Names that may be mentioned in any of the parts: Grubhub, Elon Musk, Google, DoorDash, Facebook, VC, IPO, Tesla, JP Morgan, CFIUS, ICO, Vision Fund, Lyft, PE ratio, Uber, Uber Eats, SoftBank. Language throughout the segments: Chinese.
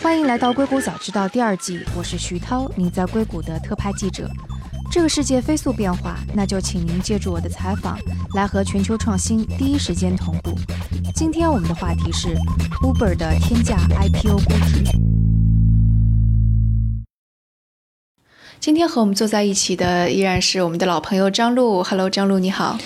欢迎来到《硅谷早知道》第二季，我是徐涛，您在硅谷的特派记者。这个世界飞速变化，那就请您借助我的采访，来和全球创新第一时间同步。今天我们的话题是 Uber 的天价 IPO 估值。今天和我们坐在一起的依然是我们的老朋友张璐。Hello， 张璐你好。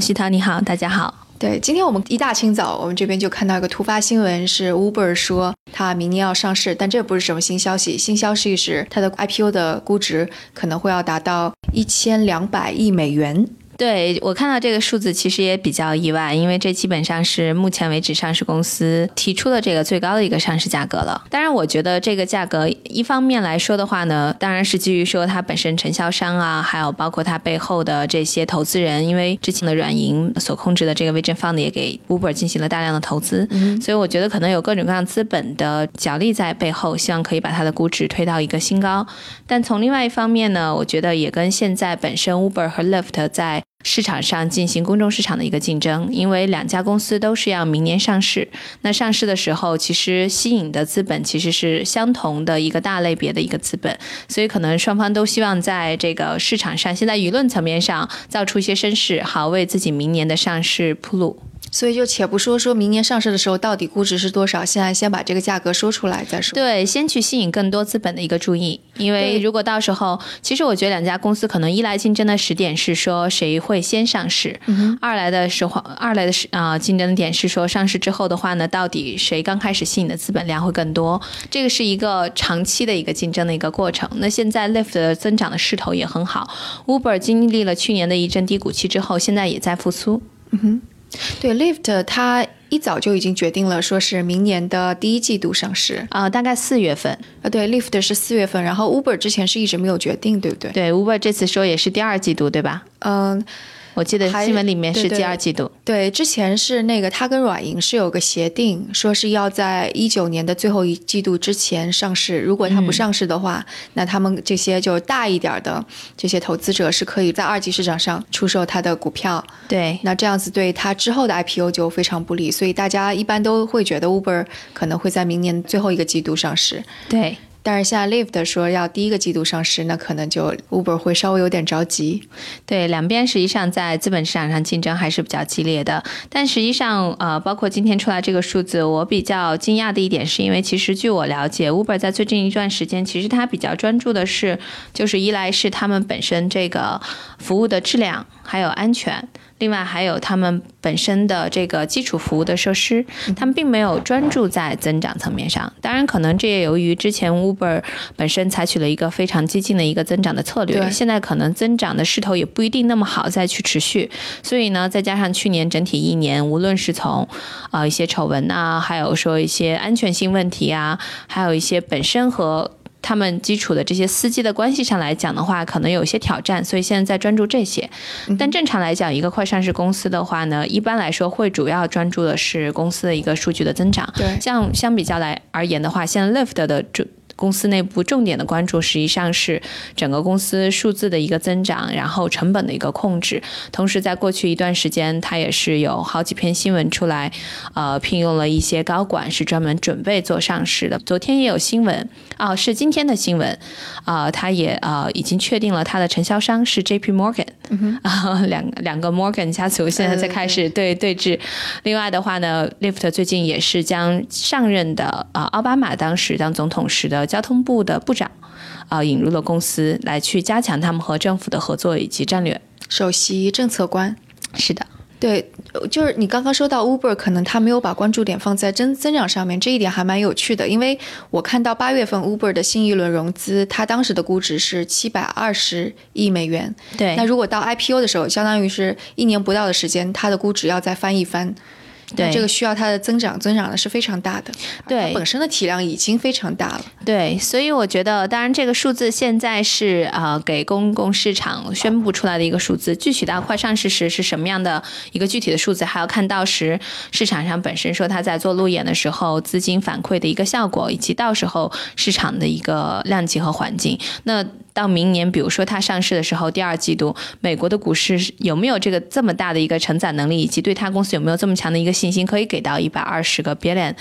徐涛你好，大家好。对，今天我们一大清早，我们这边就看到一个突发新闻，是 Uber 说它明年要上市，但这不是什么新消息。新消息是它的 IPO 的估值可能会要达到1200亿美元。对，我看到这个数字其实也比较意外，因为这基本上是目前为止上市公司提出的这个最高的一个上市价格了。当然我觉得这个价格一方面来说的话呢，当然是基于说它本身承销商啊，还有包括它背后的这些投资人，因为之前的软银所控制的这个 Vision Fund 也给 Uber 进行了大量的投资，所以我觉得可能有各种各样资本的角力在背后，希望可以把它的估值推到一个新高。但从另外一方面呢，我觉得也跟现在本身 Uber 和 Lyft 在市场上进行公众市场的一个竞争，因为两家公司都是要明年上市，那上市的时候其实吸引的资本其实是相同的一个大类别的一个资本，所以可能双方都希望在这个市场上，现在舆论层面上造出一些声势，好为自己明年的上市铺路。所以就且不说明年上市的时候到底估值是多少，现在先把这个价格说出来再说。对，先去吸引更多资本的一个注意，因为如果到时候，其实我觉得两家公司可能一来竞争的时点是说谁会先上市，二来的竞争点是说上市之后的话呢，到底谁刚开始吸引的资本量会更多，这个是一个长期的一个竞争的一个过程。那现在 Lyft 的增长的势头也很好， Uber 经历了去年的一阵低谷期之后，现在也在复苏。对， Lyft 它一早就已经决定了，说是明年的第一季度上市，大概4月份。对， Lyft 是4月份，然后 Uber 之前是一直没有决定，对不对？对， Uber 这次说也是第二季度，对吧？我记得新闻里面是第二季度。 对，之前是那个他跟软银是有个协定，说是要在19年的最后一季度之前上市，如果他不上市的话，那他们这些就大一点的这些投资者是可以在二级市场上出售他的股票。对，那这样子对他之后的 IPO 就非常不利，所以大家一般都会觉得 Uber 可能会在明年最后一个季度上市。对，但是现在 Lyft 说要第一个季度上市，那可能就 Uber 会稍微有点着急。对，两边实际上在资本市场上竞争还是比较激烈的。但实际上包括今天出来这个数字，我比较惊讶的一点是因为其实据我了解， Uber 在最近一段时间其实它比较专注的是，就是一来是他们本身这个服务的质量还有安全，另外还有他们本身的这个基础服务的设施，他们并没有专注在增长层面上。当然可能这也由于之前 Uber 本身采取了一个非常激进的一个增长的策略，现在可能增长的势头也不一定那么好再去持续，所以呢再加上去年整体一年无论是从一些丑闻啊，还有说一些安全性问题啊，还有一些本身和他们基础的这些司机的关系上来讲的话，可能有些挑战，所以现在在专注这些。但正常来讲，一个快上市公司的话呢，一般来说会主要专注的是公司的一个数据的增长。对，像相比较来而言的话，现在 Lyft 的公司内部重点的关注实际上是整个公司数字的一个增长，然后成本的一个控制。同时在过去一段时间它也是有好几篇新闻出来，聘用了一些高管是专门准备做上市的。昨天也有新闻是今天的新闻，它也已经确定了它的承销商是 JP Morgan，两个 Morgan 家族现在在开始对峙。另外的话呢， Lyft 最近也是将上任的奥巴马当时当总统时的交通部的部长引入了公司，来去加强他们和政府的合作以及战略。首席政策官，是的。对，就是你刚刚说到 Uber 可能他没有把关注点放在增长上面，这一点还蛮有趣的。因为我看到8月份 Uber 的新一轮融资，它当时的估值是720亿美元。对，那如果到 IPO 的时候，相当于是1年不到的时间，它的估值要再翻一番。对，这个需要它的增长的是非常大的。对，它本身的体量已经非常大了。对，所以我觉得当然这个数字现在是给公共市场宣布出来的一个数字，具体到快上市时是什么样的一个具体的数字，还要看到时市场上本身说它在做路演的时候资金反馈的一个效果，以及到时候市场的一个量级和环境。那到明年比如说它上市的时候第二季度美国的股市有没有这个这么大的一个承载能力，以及对它公司有没有这么强的一个信心可以给到120个 billion、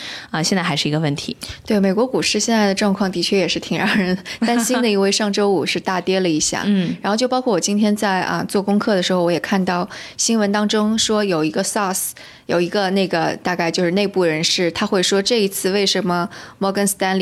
现在还是一个问题。对，美国股市现在的状况的确也是挺让人担心的，因为上周五是大跌了一下然后就包括我今天在做功课的时候我也看到新闻当中说有一个 SaaS 有一个那个大概就是内部人士他会说，这一次为什么摩根斯坦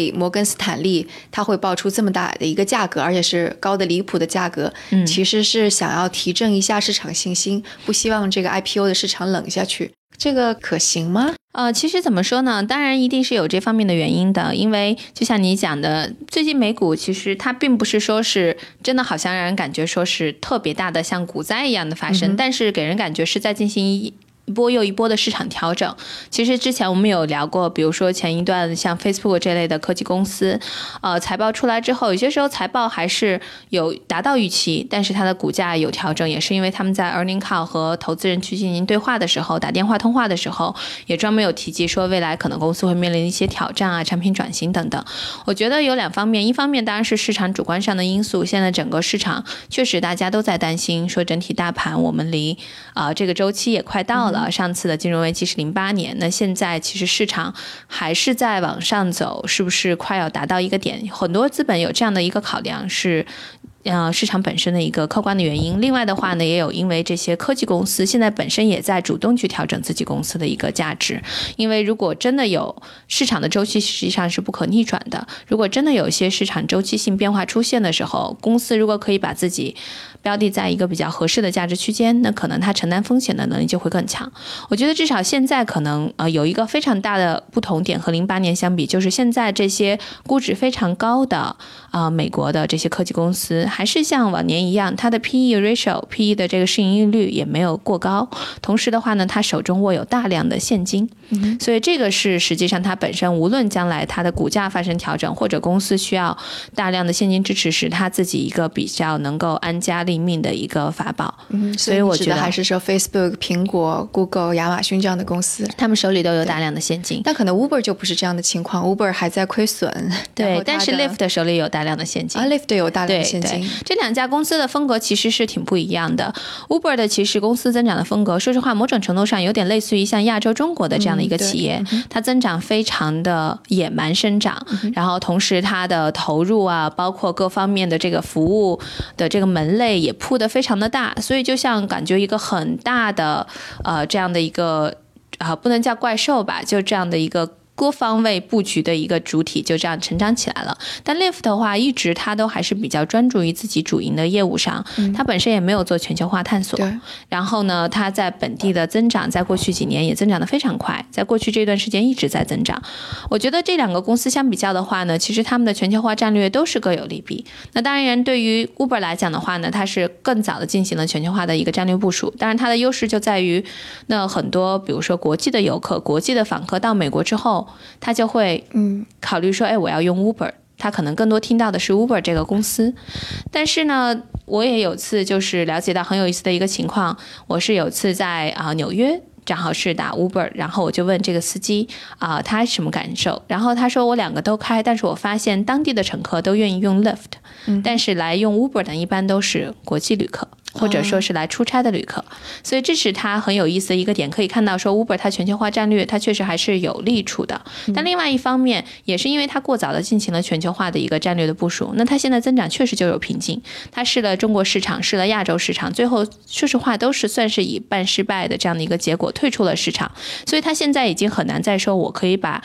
利他会爆出这么大的一个价格，而且是高的离谱的价格其实是想要提振一下市场信心，不希望这个 IPO 的市场冷下去。这个可行吗？其实怎么说呢，当然一定是有这方面的原因的，因为就像你讲的，最近美股其实它并不是说是真的好像让人感觉说是特别大的像股灾一样的发生但是给人感觉是在进行一波又一波的市场调整。其实之前我们有聊过，比如说前一段像 Facebook 这类的科技公司财报出来之后，有些时候财报还是有达到预期，但是它的股价有调整，也是因为他们在 earning call 和投资人去进行对话的时候，打电话通话的时候也专门有提及说未来可能公司会面临一些挑战啊，产品转型等等。我觉得有两方面，一方面当然是市场主观上的因素，现在整个市场确实大家都在担心说整体大盘我们离这个周期也快到了上次的金融危机是08年，那现在其实市场还是在往上走，是不是快要达到一个点，很多资本有这样的一个考量，是市场本身的一个客观的原因。另外的话呢，也有因为这些科技公司现在本身也在主动去调整自己公司的一个价值，因为如果真的有市场的周期实际上是不可逆转的，如果真的有一些市场周期性变化出现的时候，公司如果可以把自己标的在一个比较合适的价值区间，那可能它承担风险的能力就会更强。我觉得至少现在可能有一个非常大的不同点和08年相比，就是现在这些估值非常高的美国的这些科技公司还是像往年一样，它的 PE ratio PE 的这个市盈利率也没有过高，同时的话呢它手中握有大量的现金所以这个是实际上它本身无论将来它的股价发生调整或者公司需要大量的现金支持时，它自己一个比较能够安家立命的一个法宝所以我觉得还是说 Facebook 苹果 Google 亚马逊这样的公司他们手里都有大量的现金，但可能 Uber 就不是这样的情况， Uber 还在亏损，对，但是 Lyft 手里有大量的现金Lyft 有大量的现金。这两家公司的风格其实是挺不一样的。 Uber 的其实公司增长的风格说实话某种程度上有点类似于像亚洲中国的这样的一个企业它增长非常的野蛮生长然后同时它的投入啊，包括各方面的这个服务的这个门类也铺得非常的大，所以就像感觉一个很大的这样的一个不能叫怪兽吧，就这样的一个多方位布局的一个主体就这样成长起来了。但 Lyft 的话一直它都还是比较专注于自己主营的业务上它本身也没有做全球化探索然后呢它在本地的增长在过去几年也增长得非常快，在过去这段时间一直在增长。我觉得这两个公司相比较的话呢，其实他们的全球化战略都是各有利弊。那当然对于 Uber 来讲的话呢，它是更早的进行了全球化的一个战略部署，当然它的优势就在于那很多比如说国际的游客国际的访客到美国之后他就会考虑说我要用 Uber， 他可能更多听到的是 Uber 这个公司。但是呢我也有次就是了解到很有意思的一个情况，我是有次在纽约正好是打 Uber， 然后我就问这个司机他什么感受，然后他说我两个都开，但是我发现当地的乘客都愿意用 Lyft但是来用 Uber 的一般都是国际旅客或者说是来出差的旅客所以这是它很有意思的一个点，可以看到说 Uber 它全球化战略它确实还是有利处的但另外一方面也是因为它过早的进行了全球化的一个战略的部署，那它现在增长确实就有瓶颈，它试了中国市场试了亚洲市场，最后说实话都是算是以半失败的这样的一个结果退出了市场，所以它现在已经很难再说我可以把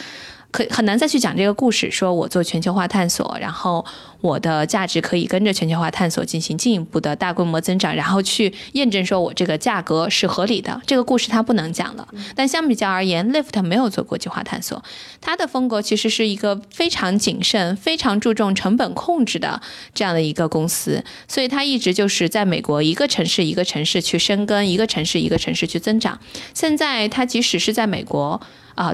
很难再去讲这个故事说我做全球化探索然后我的价值可以跟着全球化探索进行进一步的大规模增长，然后去验证说我这个价格是合理的，这个故事它不能讲了但相比较而言 Lyft 没有做国际化探索，它的风格其实是一个非常谨慎非常注重成本控制的这样的一个公司，所以它一直就是在美国一个城市一个城市去深耕，一个城市一个城市去增长。现在它即使是在美国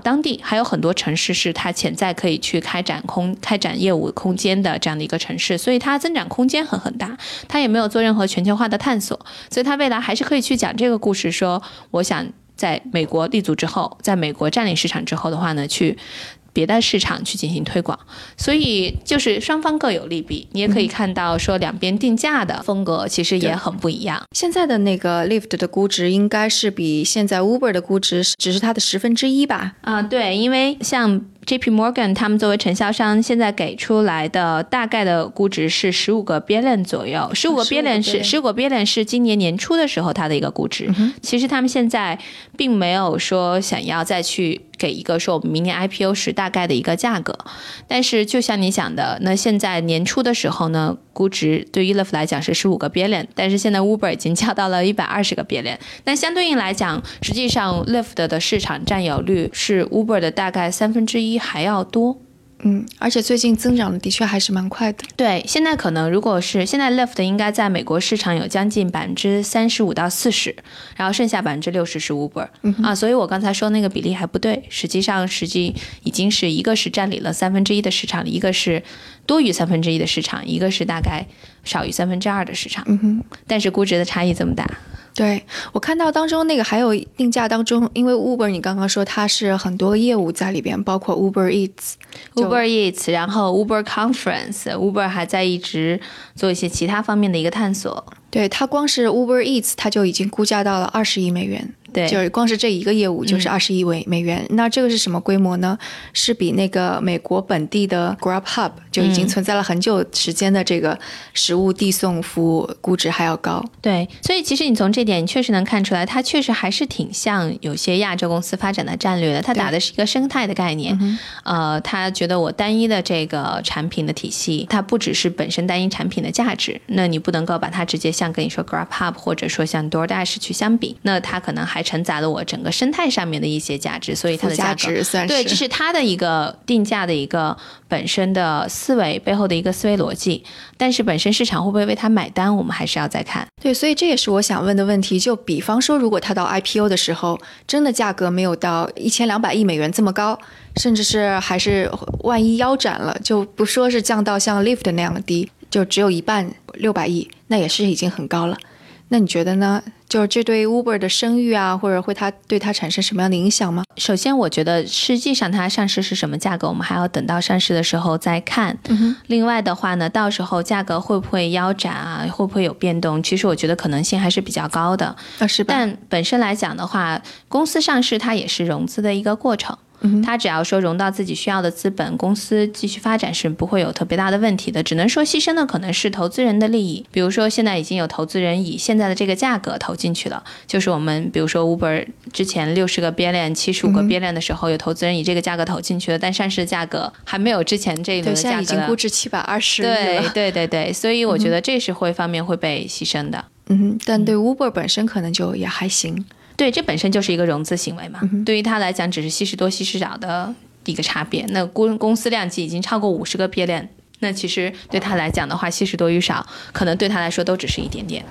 当地还有很多城市是它潜在可以去开展业务空间的这样的一个城市，所以它增长空间很大，它也没有做任何全球化的探索，所以它未来还是可以去讲这个故事说我想在美国立足之后在美国占领市场之后的话呢去别的市场去进行推广，所以就是双方各有利弊。你也可以看到说两边定价的风格其实也很不一样。现在的那个 Lyft 的估值应该是比现在 Uber 的估值只是它的1/10吧？对，因为像JP Morgan 他们作为承销商现在给出来的大概的估值是15个 billion 左右，15个 billion 是今年年初的时候它的一个估值，其实他们现在并没有说想要再去给一个说我们明年 IPO 时大概的一个价格，但是就像你讲的，那现在年初的时候呢，估值对于 Lyft 来讲是15个 billion， 但是现在 Uber 已经降到了120个 billion， 那相对应来讲，实际上 Lyft 的市场占有率是 Uber 的大概1/3还要多。而且最近增长的确还是蛮快的。对，现在可能如果是现在 Lyft 应该在美国市场有将近35%到40%，然后剩下60%是 Uber，所以我刚才说那个比例还不对，实际已经是一个是占领了1/3的市场，一个是多于1/3的市场，一个是大概少于2/3的市场，但是估值的差异这么大。对，我看到当中那个还有定价当中，因为 Uber 你刚刚说它是很多业务在里边，包括 Uber Eats 然后 Uber Conference， Uber 还在一直做一些其他方面的一个探索。对，它光是 Uber Eats 它就已经估价到了20亿美元，对，就是光是这一个业务就是20亿美元、那这个是什么规模呢？是比那个美国本地的 Grubhub 就已经存在了很久时间的这个食物递送服务估值还要高。对，所以其实你从这点你确实能看出来，它确实还是挺像有些亚洲公司发展的战略的，它打的是一个生态的概念，它觉得我单一的这个产品的体系，它不只是本身单一产品的价值，那你不能够把它直接像跟你说 Grubhub 或者说像 DoorDash 去相比，那它可能还承载了我整个生态上面的一些价值，所以它的价格算是对，这是它的一个定价的一个本身的思维背后的一个思维逻辑，但是本身市场会不会为它买单，我们还是要再看。对，所以这也是我想问的问题，就比方说如果它到 IPO 的时候真的价格没有到1200亿美元这么高，甚至是还是万一腰斩了，就不说是降到像 Lyft 那样低，就只有一半600亿，那也是已经很高了。那你觉得呢？就是这对 Uber 的声誉啊，或者会它对它产生什么样的影响吗？首先我觉得实际上它上市是什么价格，我们还要等到上市的时候再看，另外的话呢，到时候价格会不会腰斩啊，会不会有变动，其实我觉得可能性还是比较高的，是吧？但本身来讲的话，公司上市它也是融资的一个过程，他只要说融到自己需要的资本，公司继续发展是不会有特别大的问题的，只能说牺牲的可能是投资人的利益。比如说现在已经有投资人以现在的这个价格投进去了，就是我们比如说 Uber 之前60个 billion 75个 billion 的时候，有投资人以这个价格投进去了，但上市的价格还没有之前这一轮的价格，对，现在已经估值720亿了。对，所以我觉得这是会方面会被牺牲的。但对 Uber 本身可能就也还行。对，这本身就是一个融资行为嘛，对于他来讲只是稀释多稀释少的一个差别，那公司量级已经超过50个 billion， 那其实对他来讲的话，稀释多与少可能对他来说都只是一点点。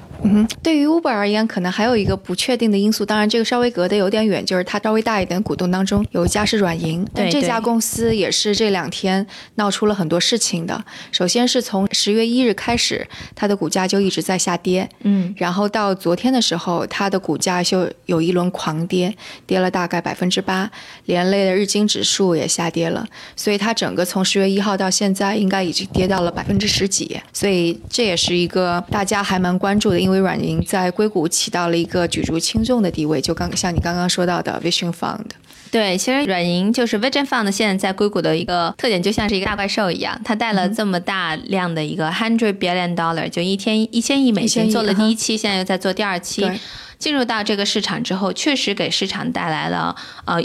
对于 Uber 而言可能还有一个不确定的因素，当然这个稍微隔得有点远，就是它稍微大一点股东当中有一家是软银，但这家公司也是这2天闹出了很多事情的。首先是从10月1日开始它的股价就一直在下跌，然后到昨天的时候它的股价就有一轮狂跌，跌了大概 8%， 连累的日经指数也下跌了，所以它整个从10月1号到现在应该已经跌到了10%几，所以这也是一个大家还蛮关注的，因为软银在硅谷起到了一个举足轻重的地位，就像你刚刚说到的 Vision Fund。 对，其实软银就是 Vision Fund 现在在硅谷的一个特点，就像是一个大怪兽一样，它带了这么大量的一个100 billion dollar， 就1000亿美金做了第一期，现在又在做第二期，进入到这个市场之后，确实给市场带来了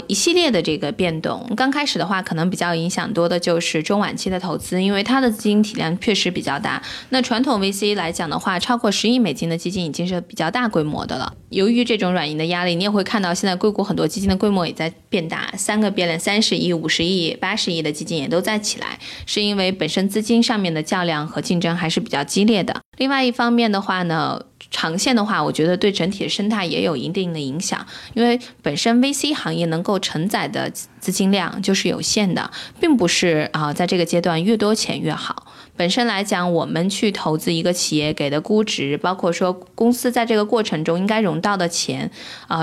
一系列的这个变动。刚开始的话可能比较影响多的就是中晚期的投资，因为它的资金体量确实比较大，那传统 VC 来讲的话，超过10亿美金的基金已经是比较大规模的了。由于这种软银的压力，你也会看到现在硅谷很多基金的规模也在变大，3个 billion 30亿50亿80亿的基金也都在起来，是因为本身资金上面的较量和竞争还是比较激烈的。另外一方面的话呢，长线的话我觉得对整体的生态也有一定的影响，因为本身 VC 行业能够承载的资金量就是有限的，并不是在这个阶段越多钱越好，本身来讲，我们去投资一个企业给的估值，包括说公司在这个过程中应该融到的钱，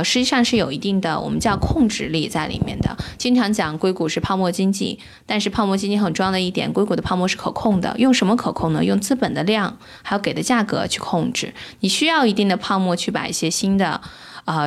实际上是有一定的我们叫控制力在里面的。经常讲硅谷是泡沫经济，但是泡沫经济很重要的一点，硅谷的泡沫是可控的。用什么可控呢？用资本的量还有给的价格去控制。你需要一定的泡沫去把一些新的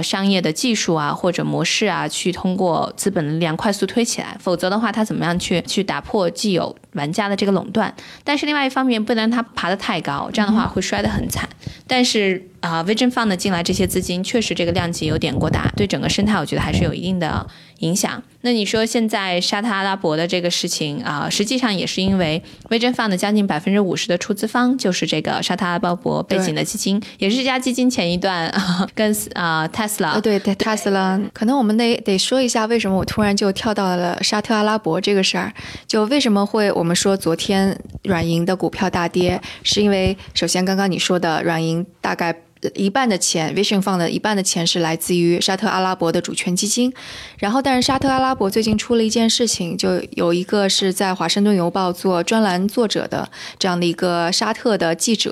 商业的技术啊或者模式啊去通过资本的力量快速推起来，否则的话它怎么样去打破既有玩家的这个垄断。但是另外一方面不能让它爬得太高，这样的话会摔得很惨。但是Vision Fund 进来这些资金确实这个量级有点过大，对整个生态我觉得还是有一定的影响。那你说现在沙特阿拉伯的这个事情实际上也是因为 Vision Fund 将近 50% 的出资方就是这个沙特阿拉伯背景的基金，也是这家基金前一段跟Tesla 对 Tesla。 可能我们得说一下为什么我突然就跳到了沙特阿拉伯这个事儿，就为什么会我们说昨天软银的股票大跌，是因为首先刚刚你说的软银大概一半的钱 Vision Fund 的一半的钱是来自于沙特阿拉伯的主权基金。然后但是沙特阿拉伯最近出了一件事情，就有一个是在华盛顿邮报做专栏作者的这样的一个沙特的记者，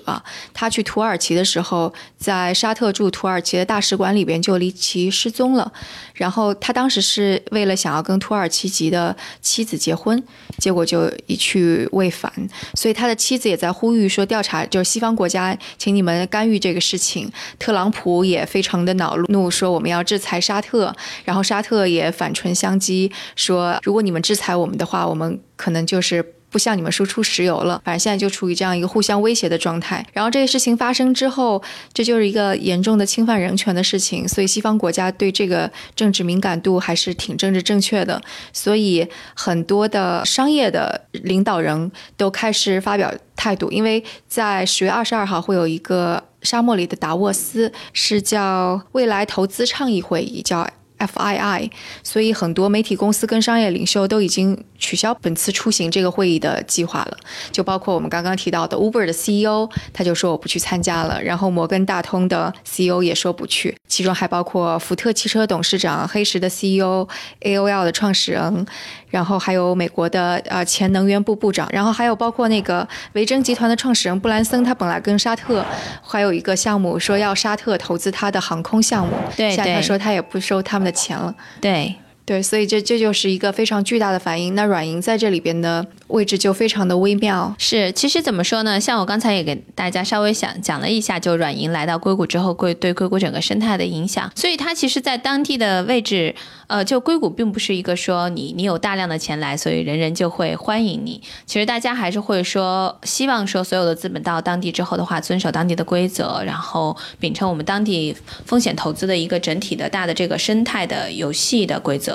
他去土耳其的时候在沙特驻土耳其的大使馆里边就离奇失踪了。然后他当时是为了想要跟土耳其籍的妻子结婚，结果就一去未返，所以他的妻子也在呼吁说调查，就是西方国家请你们干预这个事情。特朗普也非常的恼怒，说我们要制裁沙特，然后沙特也反唇相讥，说如果你们制裁我们的话，我们可能就是不向你们输出石油了。反正现在就处于这样一个互相威胁的状态。然后这个事情发生之后，这就是一个严重的侵犯人权的事情，所以西方国家对这个政治敏感度还是挺政治正确的，所以很多的商业的领导人都开始发表态度。因为在10月22号会有一个沙漠里的达沃斯，是叫未来投资倡议会议，叫FII， 所以很多媒体公司跟商业领袖都已经取消本次出行这个会议的计划了，就包括我们刚刚提到的 Uber 的 CEO， 他就说我不去参加了，然后摩根大通的 CEO 也说不去，其中还包括福特汽车董事长、黑石的 CEO、AOL 的创始人，然后还有美国的前能源部部长，然后还有包括那个维珍集团的创始人布兰森，他本来跟沙特还有一个项目说要沙特投资他的航空项目，对，现在他说他也不收他们的钱了，对，所以这就是一个非常巨大的反应。那软银在这里边的位置就非常的微妙。是，其实怎么说呢？像我刚才也给大家稍微讲了一下，就软银来到硅谷之后，对硅谷整个生态的影响。所以它其实在当地的位置，就硅谷并不是一个说你有大量的钱来，所以人人就会欢迎你。其实大家还是会说，希望说所有的资本到当地之后的话，遵守当地的规则，然后秉承我们当地风险投资的一个整体的大的这个生态的游戏的规则。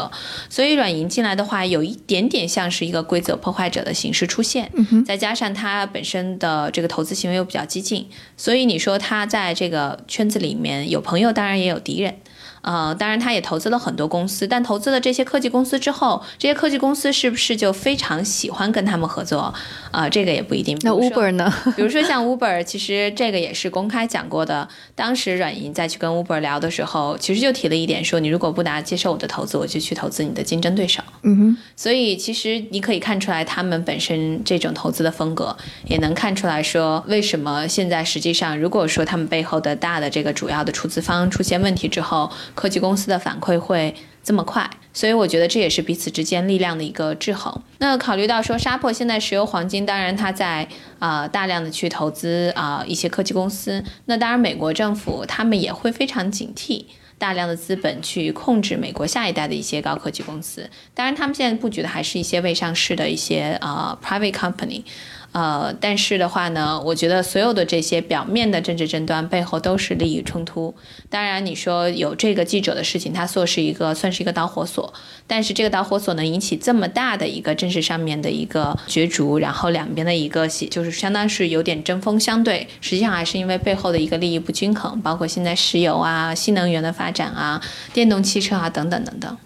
所以软银进来的话有一点点像是一个规则破坏者的形式出现，再加上它本身的这个投资行为又比较激进，所以你说它在这个圈子里面有朋友当然也有敌人，当然他也投资了很多公司，但投资了这些科技公司之后，这些科技公司是不是就非常喜欢跟他们合作，这个也不一定。那 Uber 呢？比如说像 Uber， 其实这个也是公开讲过的，当时软银再去跟 Uber 聊的时候，其实就提了一点说，你如果不接受我的投资，我就去投资你的竞争对手。所以其实你可以看出来他们本身这种投资的风格，也能看出来说为什么现在实际上如果说他们背后的大的这个主要的出资方出现问题之后，科技公司的反馈会这么快，所以我觉得这也是彼此之间力量的一个制衡。那考虑到说沙特现在石油黄金，当然它在大量的去投资一些科技公司，那当然美国政府他们也会非常警惕大量的资本去控制美国下一代的一些高科技公司。当然他们现在布局的还是一些未上市的一些private company，但是的话呢，我觉得所有的这些表面的政治争端背后都是利益冲突。当然你说有这个记者的事情，它算是一个导火索，但是这个导火索能引起这么大的一个政治上面的一个角逐，然后两边的一个就是相当是有点针锋相对，实际上还是因为背后的一个利益不均衡，包括现在石油啊、新能源的发展啊、电动汽车啊等等等等。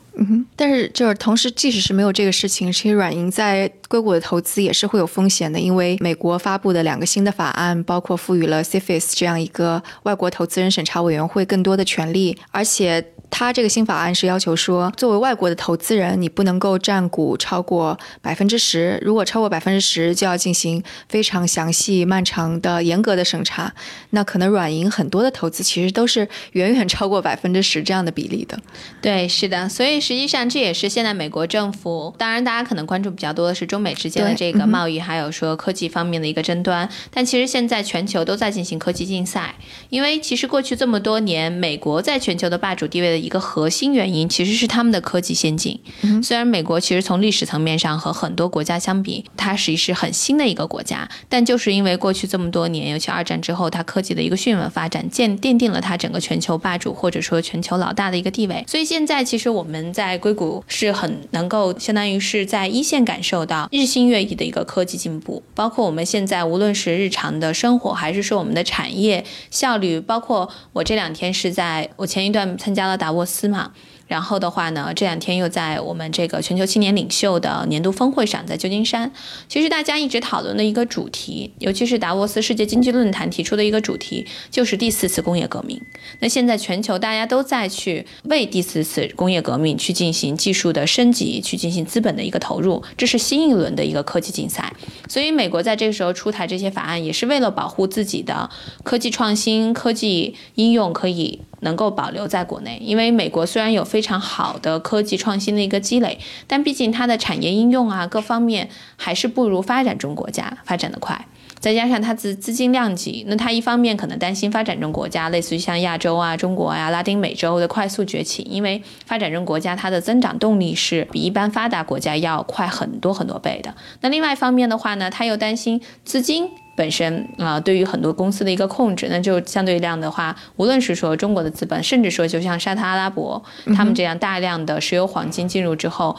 但是就是同时，即使是没有这个事情，其实软银在硅谷的投资也是会有风险的，因为美国发布的两个新的法案，包括赋予了 CFIUS 这样一个外国投资人审查委员会更多的权利，而且它这个新法案是要求说，作为外国的投资人，你不能够占股超过 10%， 如果超过 10% 就要进行非常详细漫长的严格的审查。那可能软银很多的投资其实都是远远超过 10% 这样的比例的。对，是的，所以实际上这也是现在美国政府，当然大家可能关注比较多的是中美之间的这个贸易还有说科技方面的一个争端，但其实现在全球都在进行科技竞赛。因为其实过去这么多年，美国在全球的霸主地位的一个核心原因其实是他们的科技先进。虽然美国其实从历史层面上和很多国家相比，它实际是很新的一个国家，但就是因为过去这么多年，尤其二战之后，它科技的一个迅猛发展奠定了它整个全球霸主或者说全球老大的一个地位。所以现在其实我们在硅谷是很能够相当于是在一线感受到日新月异的一个科技进步，包括我们现在无论是日常的生活还是说我们的产业效率，包括我这两天是在我前一段参加了达沃斯嘛，然后的话呢，这两天又在我们这个全球青年领袖的年度峰会上，在旧金山，其实大家一直讨论的一个主题，尤其是达沃斯世界经济论坛提出的一个主题，就是第四次工业革命。那现在全球大家都在去为第四次工业革命去进行技术的升级，去进行资本的一个投入，这是新一轮的一个科技竞赛。所以美国在这个时候出台这些法案，也是为了保护自己的科技创新、科技应用可以能够保留在国内。因为美国虽然有非常好的科技创新的一个积累，但毕竟它的产业应用啊各方面还是不如发展中国家发展得快，再加上它资金量级，那它一方面可能担心发展中国家类似于像亚洲啊、中国啊、拉丁美洲的快速崛起，因为发展中国家它的增长动力是比一般发达国家要快很多很多倍的。那另外一方面的话呢，它又担心资金本身对于很多公司的一个控制，那就相对量的话，无论是说中国的资本，甚至说就像沙特阿拉伯他们这样大量的石油黄金进入之后，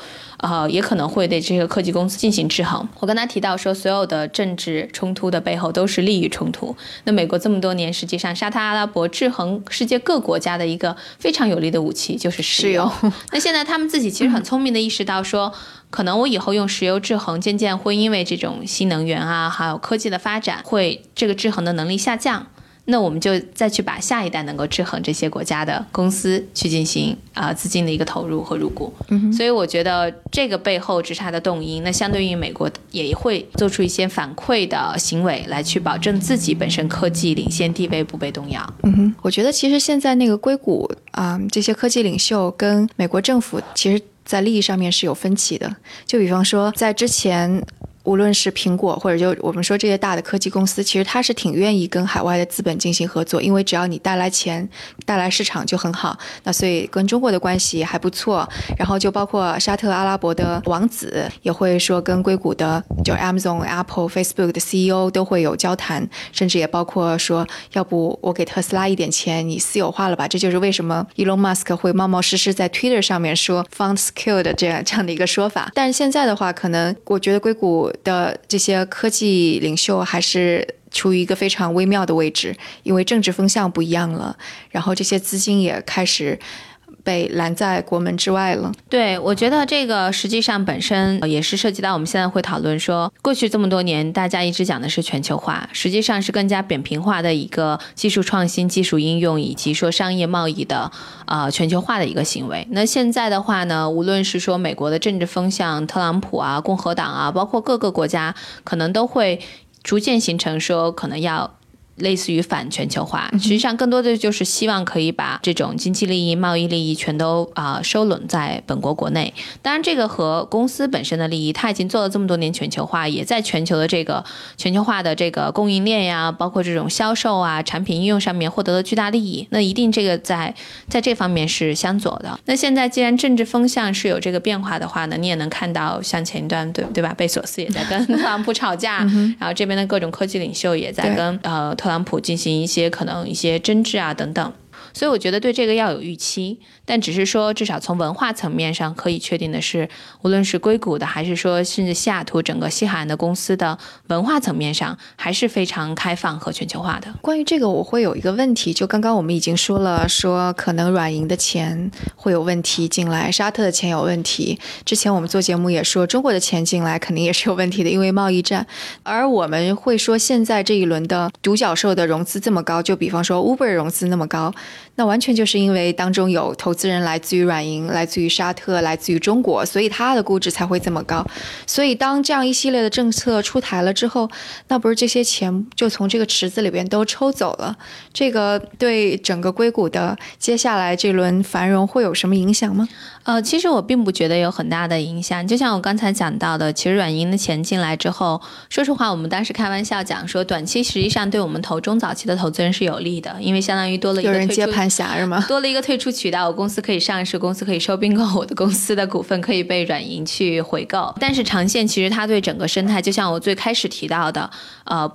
也可能会对这个科技公司进行制衡。我跟他提到说，所有的政治冲突的背后都是利益冲突。那美国这么多年，实际上沙特阿拉伯制衡世界各国家的一个非常有力的武器就是石油。那现在他们自己其实很聪明的意识到说，可能我以后用石油制衡，渐渐会因为这种新能源啊，还有科技的发展，会这个制衡的能力下降。那我们就再去把下一代能够制衡这些国家的公司去进行资金的一个投入和入股。所以我觉得这个背后直插的动因，那相对于美国也会做出一些反馈的行为，来去保证自己本身科技领先地位不被动摇。我觉得其实现在那个硅谷这些科技领袖跟美国政府其实在利益上面是有分歧的。就比方说在之前，无论是苹果或者就我们说这些大的科技公司，其实它是挺愿意跟海外的资本进行合作，因为只要你带来钱、带来市场就很好。那所以跟中国的关系还不错，然后就包括沙特阿拉伯的王子也会说跟硅谷的就 Amazon、Apple、Facebook 的 CEO 都会有交谈，甚至也包括说，要不我给特斯拉一点钱，你私有化了吧？这就是为什么 Elon Musk 会冒冒失失在 Twitter 上面说 Fund Skilled 这样的一个说法。但是现在的话，可能我觉得硅谷的这些科技领袖还是处于一个非常微妙的位置，因为政治风向不一样了，然后这些资金也开始被拦在国门之外了。对，我觉得这个实际上本身也是涉及到我们现在会讨论说，过去这么多年大家一直讲的是全球化，实际上是更加扁平化的一个技术创新、技术应用以及说商业贸易的全球化的一个行为。那现在的话呢，无论是说美国的政治风向，特朗普啊、共和党啊，包括各个国家可能都会逐渐形成说可能要类似于反全球化，实际上更多的就是希望可以把这种经济利益、贸易利益全都收拢在本国国内。当然这个和公司本身的利益，它已经做了这么多年全球化，也在全球的这个全球化的这个供应链呀，包括这种销售啊、产品应用上面获得了巨大利益，那一定这个在这方面是相左的。那现在既然政治风向是有这个变化的话呢，你也能看到像前一段对吧贝索斯也在跟特朗普吵架然后这边的各种科技领袖也在跟特朗普进行一些可能一些争执啊等等。所以我觉得对这个要有预期，但只是说至少从文化层面上可以确定的是，无论是硅谷的还是说甚至西雅图整个西海岸的公司的文化层面上还是非常开放和全球化的。关于这个我会有一个问题，就刚刚我们已经说了，说可能软银的钱会有问题进来，沙特的钱有问题，之前我们做节目也说中国的钱进来肯定也是有问题的，因为贸易战。而我们会说现在这一轮的独角兽的融资这么高，就比方说 Uber 融资那么高，那完全就是因为当中有投资人来自于软银，来自于沙特，来自于中国，所以它的估值才会这么高。所以当这样一系列的政策出台了之后，那不是这些钱就从这个池子里边都抽走了，这个对整个硅谷的接下来这轮繁荣会有什么影响吗？其实我并不觉得有很大的影响，就像我刚才讲到的，其实软银的钱进来之后，说实话我们当时开玩笑讲说短期实际上对我们中早期的投资人是有利的，因为相当于多了一个有人接盘侠是吗？多了一个退出渠道，我公司可以上市，公司可以收并购，我的公司的股份可以被软银去回购。但是长线其实它对整个生态，就像我最开始提到的，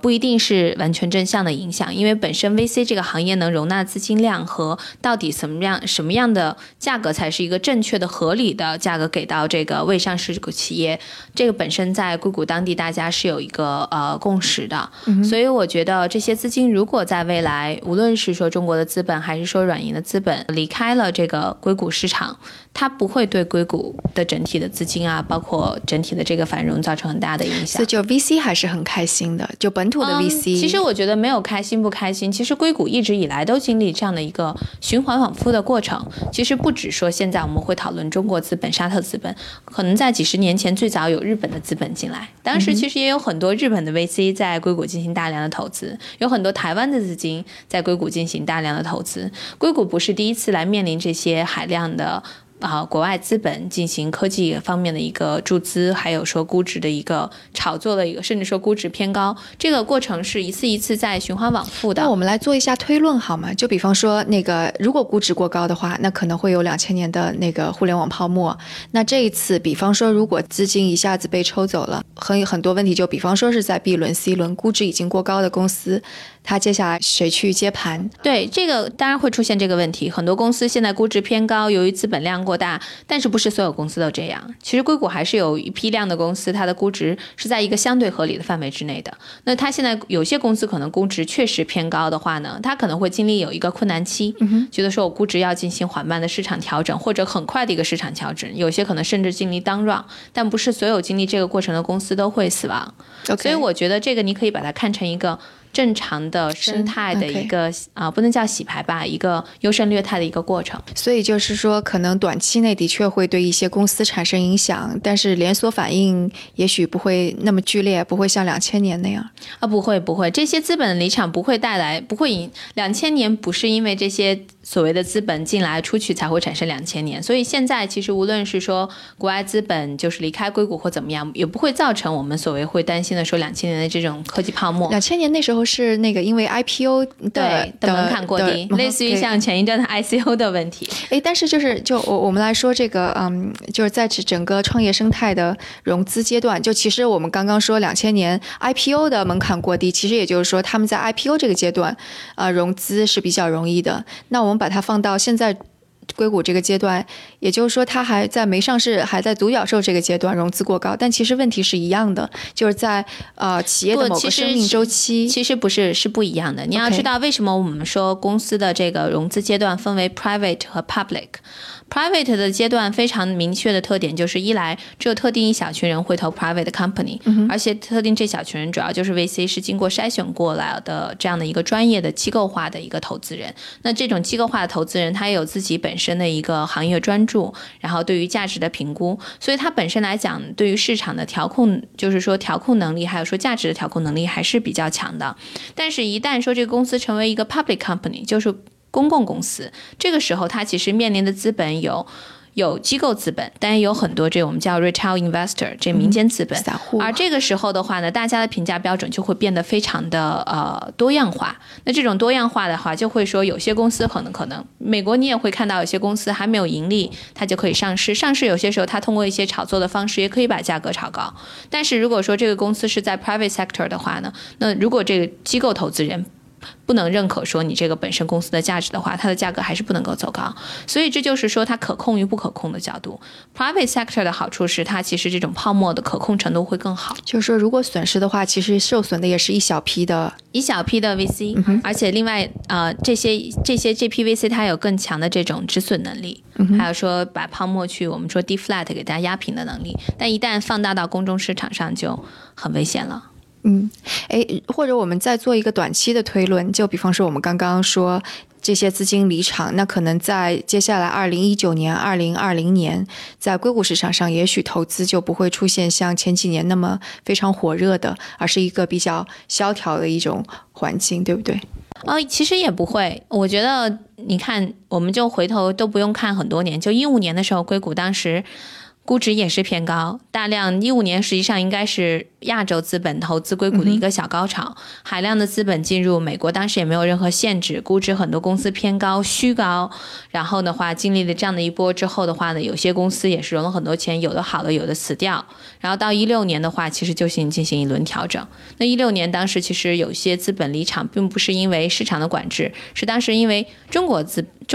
不一定是完全正向的影响，因为本身 VC 这个行业能容纳资金量和到底什么样的价格才是一个正确的合理的价格给到这个未上市企业，这个本身在硅谷当地大家是有一个共识的。所以我觉得这些资金如果在未来，无论是说中国的资本还是说软银的资本离开了这个硅谷市场，它不会对硅谷的整体的资金啊，包括整体的这个繁荣造成很大的影响。所以就 VC 还是很开心的，就本土的 VC。其实我觉得没有开心不开心，其实硅谷一直以来都经历这样的一个循环往复的过程。其实不只说现在我们会讨论中国资本、沙特资本，可能在几十年前最早有日本的资本进来，当时其实也有很多日本的 VC 在硅谷进行大量的投资，有很多台湾的资金在硅谷进行大量的投资。硅谷不是第一次来面临这些海量的国外资本进行科技方面的一个注资，还有说估值的一个炒作的一个，甚至说估值偏高，这个过程是一次一次在循环往复的。那我们来做一下推论好吗？就比方说那个如果估值过高的话，那可能会有2000年的那个互联网泡沫。那这一次比方说如果资金一下子被抽走了，很多问题，就比方说是在 B 轮 C 轮估值已经过高的公司，它接下来谁去接盘？对，这个当然会出现这个问题。很多公司现在估值偏高，由于资本量过大，但是不是所有公司都这样。其实硅谷还是有一批量的公司，它的估值是在一个相对合理的范围之内的。那它现在有些公司可能估值确实偏高的话呢，它可能会经历有一个困难期，觉得说我估值要进行缓慢的市场调整，或者很快的一个市场调整。有些可能甚至经历down round，但不是所有经历这个过程的公司都会死亡。Okay. 所以我觉得这个你可以把它看成一个正常的生态的一个不能叫洗牌吧，一个优胜劣汰的一个过程。所以就是说可能短期内的确会对一些公司产生影响，但是连锁反应也许不会那么剧烈，不会像2000年那样不会这些资本的离场不会带来，不会赢。2000年不是因为这些所谓的资本进来出去才会产生2000年，所以现在其实无论是说国外资本就是离开硅谷或怎么样，也不会造成我们所谓会担心的说2000年的这种科技泡沫。2000年那时候是那个因为 IPO 的门槛过低，类似于像前一阵的 ICO 的问题。但是就我们来说这个就是在整个创业生态的融资阶段，就其实我们刚刚说2000年 IPO 的门槛过低，其实也就是说他们在 IPO 这个阶段融资是比较容易的。那我们把它放到现在硅谷这个阶段，也就是说它还在没上市，还在独角兽这个阶段，融资过高，但其实问题是一样的，就是在企业的某个生命周期其实不是，是不一样的。你要知道为什么我们说公司的这个融资阶段分为 private 和 public。private 的阶段非常明确的特点就是一来只有特定一小群人会投 private company，而且特定这小群人主要就是 VC， 是经过筛选过来的这样的一个专业的机构化的一个投资人。那这种机构化的投资人他也有自己本身的一个行业专注，然后对于价值的评估，所以他本身来讲对于市场的调控，就是说调控能力还有说价值的调控能力还是比较强的。但是一旦说这个公司成为一个 public company， 就是公共公司，这个时候它其实面临的资本有机构资本，但也有很多这我们叫 retail investor， 这民间资本。而这个时候的话呢，大家的评价标准就会变得非常的多样化。那这种多样化的话，就会说有些公司可能美国你也会看到有些公司还没有盈利，它就可以上市。上市有些时候它通过一些炒作的方式也可以把价格炒高。但是如果说这个公司是在 private sector 的话呢，那如果这个机构投资人不能认可说你这个本身公司的价值的话，它的价格还是不能够走高。所以这就是说它可控与不可控的角度。 private sector 的好处是它其实这种泡沫的可控程度会更好，就是说如果损失的话，其实受损的也是一小批的 VC，而且另外这批 VC 它有更强的这种止损能力，还有说把泡沫去我们说 deflate 给大家压平的能力，但一旦放大到公众市场上就很危险了。或者我们再做一个短期的推论，就比方说我们刚刚说这些资金离场，那可能在接下来2019年、2020年，在硅谷市场上，也许投资就不会出现像前几年那么非常火热的，而是一个比较萧条的一种环境，对不对？其实也不会，我觉得你看，我们就回头都不用看很多年，就15年的时候，硅谷当时估值也是偏高，大量15年实际上应该是亚洲资本投资硅谷的一个小高潮，海量的资本进入美国，当时也没有任何限制，估值很多公司偏高虚高，然后的话经历了这样的一波之后的话呢，有些公司也是融了很多钱，有的好了有的辞掉，然后到16年的话其实就进行一轮调整。那16年当时其实有些资本离场并不是因为市场的管制，是当时因为中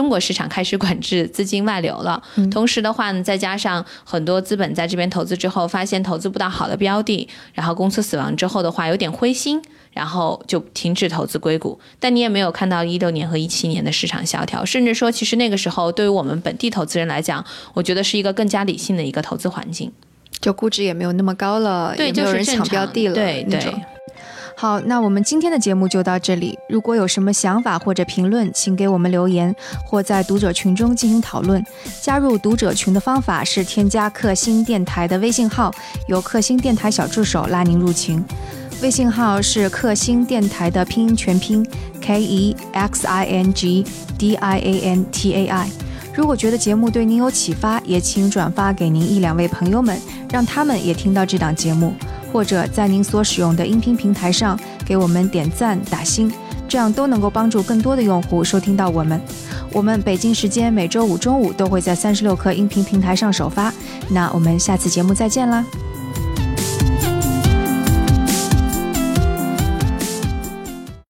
国市场开始管制资金外流了，同时的话呢，再加上很多资本在这边投资之后发现投资不到好的标的，然后公司死亡之后的话有点灰心，然后就停止投资硅谷。但你也没有看到16年和17年的市场萧条，甚至说其实那个时候对于我们本地投资人来讲，我觉得是一个更加理性的一个投资环境，就估值也没有那么高了，对，也没有人抢标的了，对对。好，那我们今天的节目就到这里，如果有什么想法或者评论，请给我们留言或在读者群中进行讨论。加入读者群的方法是添加克星电台的微信号，由克星电台小助手拉您入群，微信号是克星电台的拼音全拼 KEXINGDIANTAI。 如果觉得节目对您有启发，也请转发给您1-2位朋友们，让他们也听到这档节目，或者在您所使用的音频平台上给我们点赞打星，这样都能够帮助更多的用户收听到我们。我们北京时间每周5中午都会在36氪音频平台上首发，那我们下次节目再见啦。